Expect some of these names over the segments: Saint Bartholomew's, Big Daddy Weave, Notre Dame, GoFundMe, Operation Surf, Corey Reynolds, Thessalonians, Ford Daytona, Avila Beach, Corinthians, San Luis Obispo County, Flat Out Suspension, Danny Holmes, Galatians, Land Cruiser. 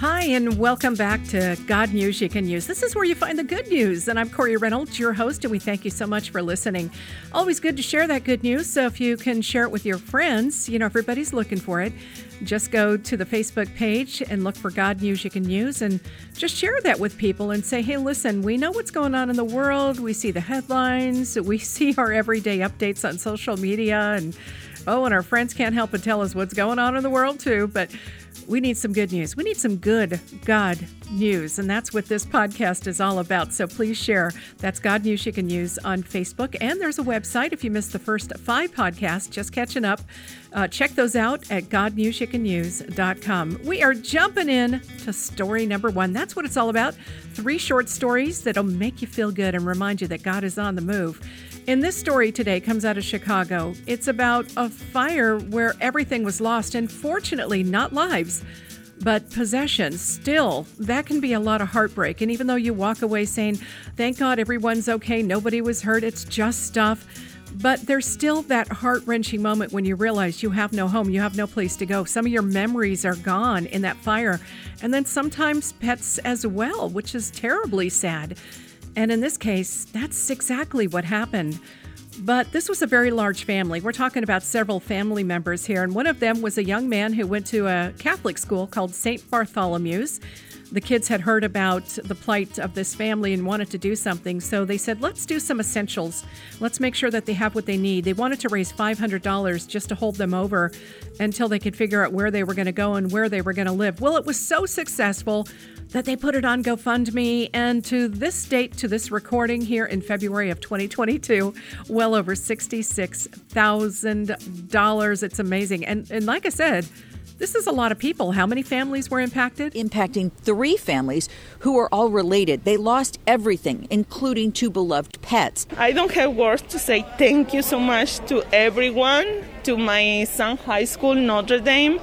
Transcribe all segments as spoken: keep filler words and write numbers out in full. Hi, and welcome back to God News You Can Use. This is where you find the good news, and I'm Corey Reynolds, your host, and we thank you so much for listening. Always good to share that good news, so if you can share it with your friends, you know, everybody's looking for it. Just go to the Facebook page and look for God News You Can Use, and just share that with people and say, hey, listen, we know what's going on in the world. We see the headlines. We see our everyday updates on social media, and oh, and our friends can't help but tell us what's going on in the world, too. But we need some good news. We need some good God news. And that's what this podcast is all about. So please share. That's God News You Can Use on Facebook. And there's a website. If you missed the first five podcasts, just catching up, uh, check those out at god news you can use dot com. We are jumping in to story number one. That's what it's all about. Three short stories that'll make you feel good and remind you that God is on the move. And this story today comes out of Chicago. It's about a fire where everything was lost, and fortunately not lives, but possessions. Still, that can be a lot of heartbreak. And even though you walk away saying, thank God everyone's okay, nobody was hurt, it's just stuff, but there's still that heart-wrenching moment when you realize you have no home, you have no place to go. Some of your memories are gone in that fire. And then sometimes pets as well, which is terribly sad. And in this case, that's exactly what happened. But this was a very large family. We're talking about several family members here. And one of them was a young man who went to a Catholic school called Saint Bartholomew's. The kids had heard about the plight of this family and wanted to do something. So they said, let's do some essentials. Let's make sure that they have what they need. They wanted to raise five hundred dollars just to hold them over until they could figure out where they were going to go and where they were going to live. Well, it was so successful that they put it on GoFundMe. And to this date, to this recording here in February of twenty twenty-two, well over sixty-six thousand dollars. It's amazing. And and like I said, this is a lot of people. How many families were impacted? Impacting three families who are all related. They lost everything, including two beloved pets. I don't have words to say thank you so much to everyone, to my son's high school, Notre Dame.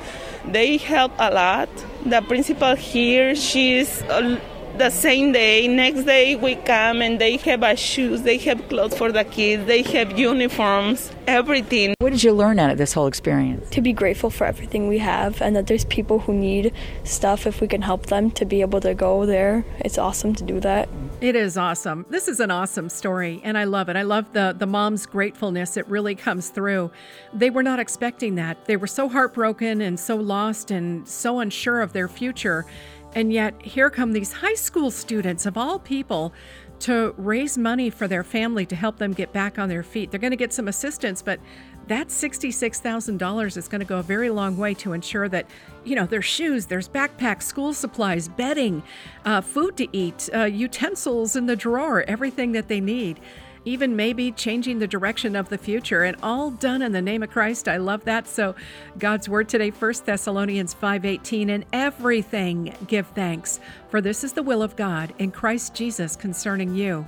They help a lot. The principal here, she's uh, the same day. Next day we come and they have uh, shoes, they have clothes for the kids, they have uniforms, everything. What did you learn out of this whole experience? To be grateful for everything we have, and that there's people who need stuff. If we can help them to be able to go there, it's awesome to do that. It is awesome. This is an awesome story, and I love it. I love the, the mom's gratefulness. It really comes through. They were not expecting that. They were so heartbroken and so lost and so unsure of their future. And yet, here come these high school students, of all people, to raise money for their family to help them get back on their feet. They're going to get some assistance, but that sixty-six thousand dollars is going to go a very long way to ensure that, you know, there's shoes, there's backpacks, school supplies, bedding, uh, food to eat, uh, utensils in the drawer, everything that they need, even maybe changing the direction of the future, and all done in the name of Christ. I love that. So God's word today, First Thessalonians five eighteen, in everything give thanks, for this is the will of God in Christ Jesus concerning you.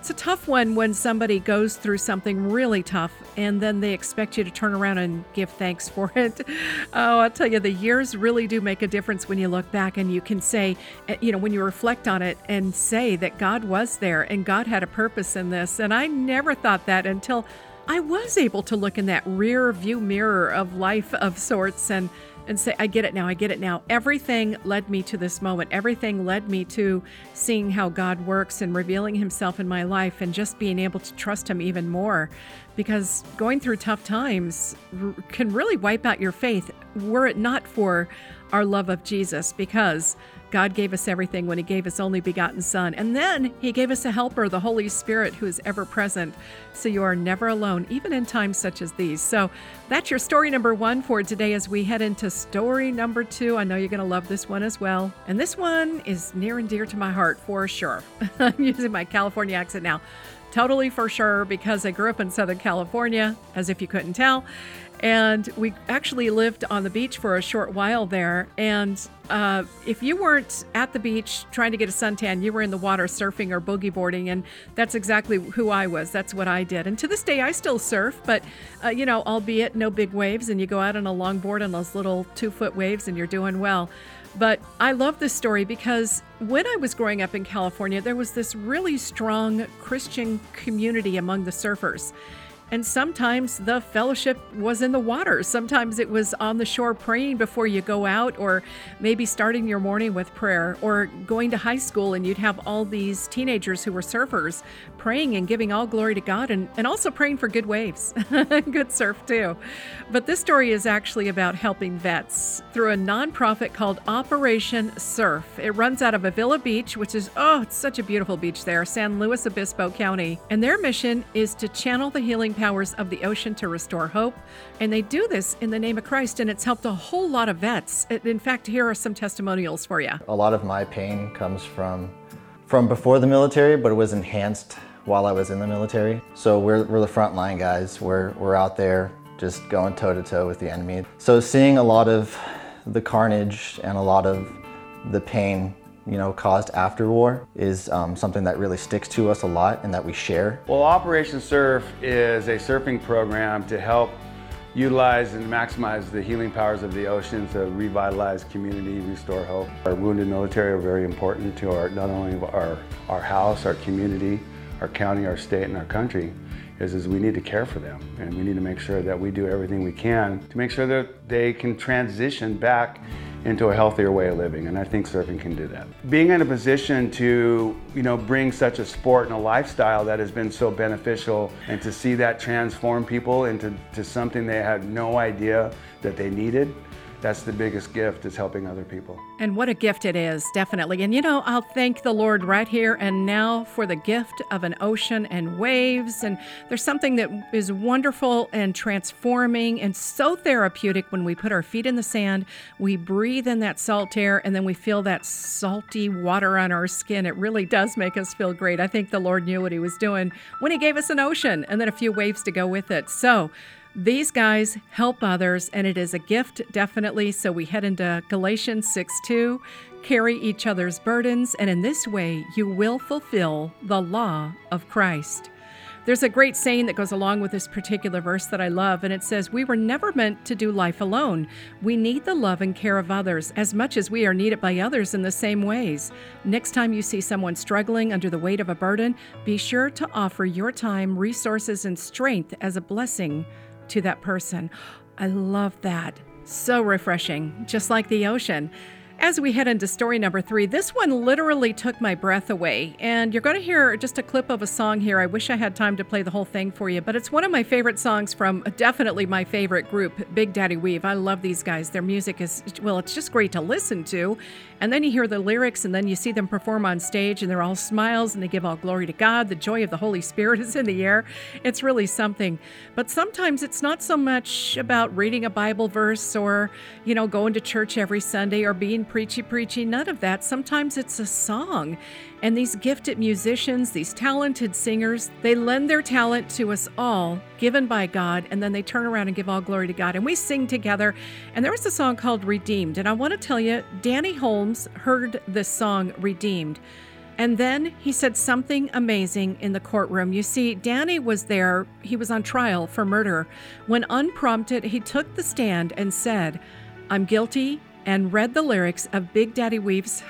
It's a tough one when somebody goes through something really tough and then they expect you to turn around and give thanks for it. Oh, I'll tell you, the years really do make a difference when you look back and you can say, you know, when you reflect on it and say that God was there and God had a purpose in this. And I never thought that until I was able to look in that rear view mirror of life of sorts and and say, I get it now, I get it now. Everything led me to this moment. Everything led me to seeing how God works and revealing himself in my life and just being able to trust him even more, because going through tough times can really wipe out your faith were it not for our love of Jesus, because God gave us everything when he gave his only begotten son. And then he gave us a helper, the Holy Spirit, who is ever present. So you are never alone, even in times such as these. So that's your story number one for today as we head into story number two. I know you're going to love this one as well. And this one is near and dear to my heart for sure. I'm using my California accent now. Totally for sure, because I grew up in Southern California, as if you couldn't tell. And we actually lived on the beach for a short while there. And uh, if you weren't at the beach trying to get a suntan, you were in the water surfing or boogie boarding. And that's exactly who I was. That's what I did. And to this day, I still surf, but, uh, you know, albeit no big waves. And you go out on a longboard on those little two foot waves and you're doing well. But I love this story because when I was growing up in California, there was this really strong Christian community among the surfers. And sometimes the fellowship was in the water. Sometimes it was on the shore praying before you go out, or maybe starting your morning with prayer, or going to high school and you'd have all these teenagers who were surfers praying and giving all glory to God, and, and also praying for good waves, good surf too. But this story is actually about helping vets through a nonprofit called Operation Surf. It runs out of Avila Beach, which is, oh, it's such a beautiful beach there, San Luis Obispo County. And their mission is to channel the healing powers of the ocean to restore hope. And they do this in the name of Christ, and it's helped a whole lot of vets. In fact, here are some testimonials for you. A lot of my pain comes from from before the military, but it was enhanced while I was in the military. So we're we're the front line guys. We're we're out there just going toe to toe with the enemy. So seeing a lot of the carnage and a lot of the pain, you know, caused after war is um, something that really sticks to us a lot and that we share. Well, Operation Surf is a surfing program to help utilize and maximize the healing powers of the ocean to revitalize community, restore hope. Our wounded military are very important to our, not only our, our house, our community, our county, our state, and our country, is, is we need to care for them. And we need to make sure that we do everything we can to make sure that they can transition back into a healthier way of living, and I think surfing can do that. Being in a position to, you know, bring such a sport and a lifestyle that has been so beneficial, and to see that transform people into to something they had no idea that they needed, that's the biggest gift, is helping other people. And what a gift it is, definitely. And you know, I'll thank the Lord right here and now for the gift of an ocean and waves. And there's something that is wonderful and transforming and so therapeutic when we put our feet in the sand, we breathe in that salt air, and then we feel that salty water on our skin. It really does make us feel great. I think the Lord knew what he was doing when he gave us an ocean and then a few waves to go with it. So these guys help others, and it is a gift, definitely. So we head into Galatians six two, carry each other's burdens, and in this way you will fulfill the law of Christ. There's a great saying that goes along with this particular verse that I love, and it says, we were never meant to do life alone. We need the love and care of others as much as we are needed by others in the same ways. Next time you see someone struggling under the weight of a burden, be sure to offer your time, resources, and strength as a blessing to that person. I love that. So refreshing, just like the ocean. As we head into story number three, this one literally took my breath away. And you're going to hear just a clip of a song here. I wish I had time to play the whole thing for you, but it's one of my favorite songs from definitely my favorite group, Big Daddy Weave. I love these guys. Their music is, well, it's just great to listen to. And then you hear the lyrics, and then you see them perform on stage, and they're all smiles, and they give all glory to God. The joy of the Holy Spirit is in the air. It's really something. But sometimes it's not so much about reading a Bible verse or, you know, going to church every Sunday or being preachy, preachy, none of that. Sometimes it's a song. And these gifted musicians, these talented singers, they lend their talent to us all, given by God, and then they turn around and give all glory to God. And we sing together. And there was a song called Redeemed. And I want to tell you, Danny Holmes heard this song, Redeemed. And then he said something amazing in the courtroom. You see, Danny was there. He was on trial for murder. When unprompted, he took the stand and said, I'm guilty, and read the lyrics of Big Daddy Weave's,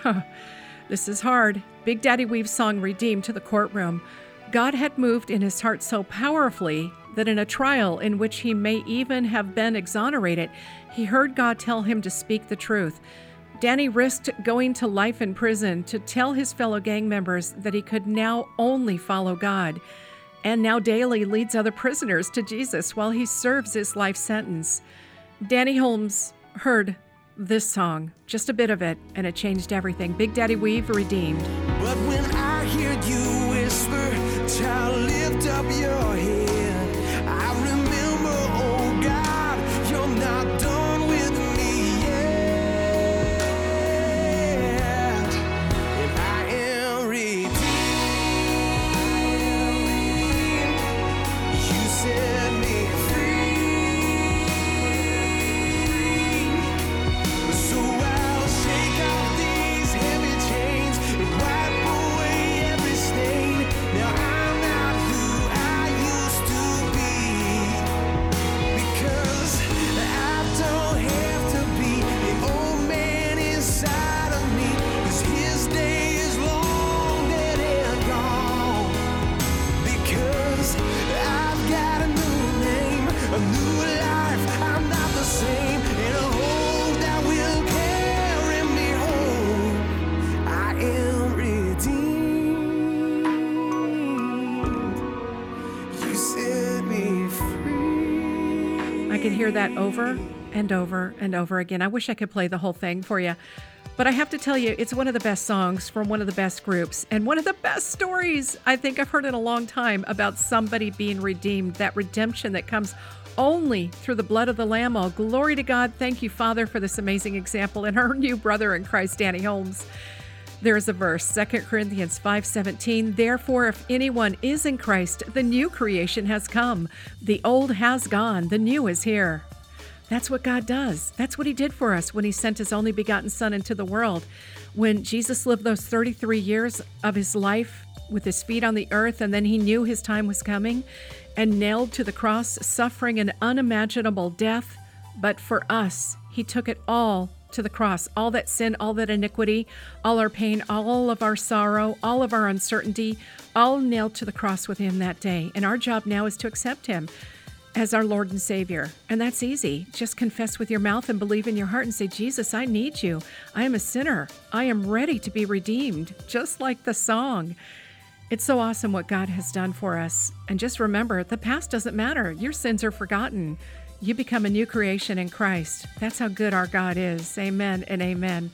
this is hard, Big Daddy Weave's song Redeemed to the courtroom. God had moved in his heart so powerfully that in a trial in which he may even have been exonerated, he heard God tell him to speak the truth. Danny risked going to life in prison to tell his fellow gang members that he could now only follow God, and now daily leads other prisoners to Jesus while he serves his life sentence. Danny Holmes heard this song, just a bit of it, and it changed everything. Big Daddy Weave, Redeemed. But when I hear you whisper, child, lift up your head, I remember, oh God, you're not done with me yet, and I am redeemed. You set me free. So I'll shake off these heavy chains and wipe away hear that over and over and over again. I wish I could play the whole thing for you. But I have to tell you, it's one of the best songs from one of the best groups and one of the best stories I think I've heard in a long time about somebody being redeemed, that redemption that comes only through the blood of the Lamb. All glory to God. Thank you, Father, for this amazing example and her new brother in Christ, Danny Holmes. There is a verse, Second Corinthians five seventeen, therefore, if anyone is in Christ, the new creation has come. The old has gone, the new is here. That's what God does. That's what he did for us when he sent his only begotten Son into the world. When Jesus lived those thirty-three years of his life with his feet on the earth, and then he knew his time was coming and nailed to the cross, suffering an unimaginable death. But for us, he took it all to the cross, all that sin, all that iniquity, all our pain, all of our sorrow, all of our uncertainty, all nailed to the cross with him that day. And our job now is to accept him as our Lord and Savior. And that's easy. Just confess with your mouth and believe in your heart and say, Jesus, I need you. I am a sinner. I am ready to be redeemed, just like the song. It's so awesome what God has done for us. And just remember, the past doesn't matter. Your sins are forgotten. You become a new creation in Christ. That's how good our God is. Amen and amen.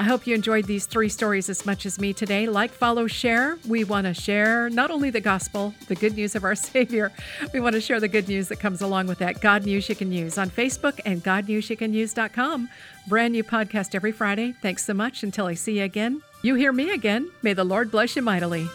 I hope you enjoyed these three stories as much as me today. Like, follow, share. We want to share not only the gospel, the good news of our Savior, we want to share the good news that comes along with that. God News You Can Use on Facebook and god news you can use dot com. Brand new podcast every Friday. Thanks so much. Until I see you again, you hear me again. May the Lord bless you mightily.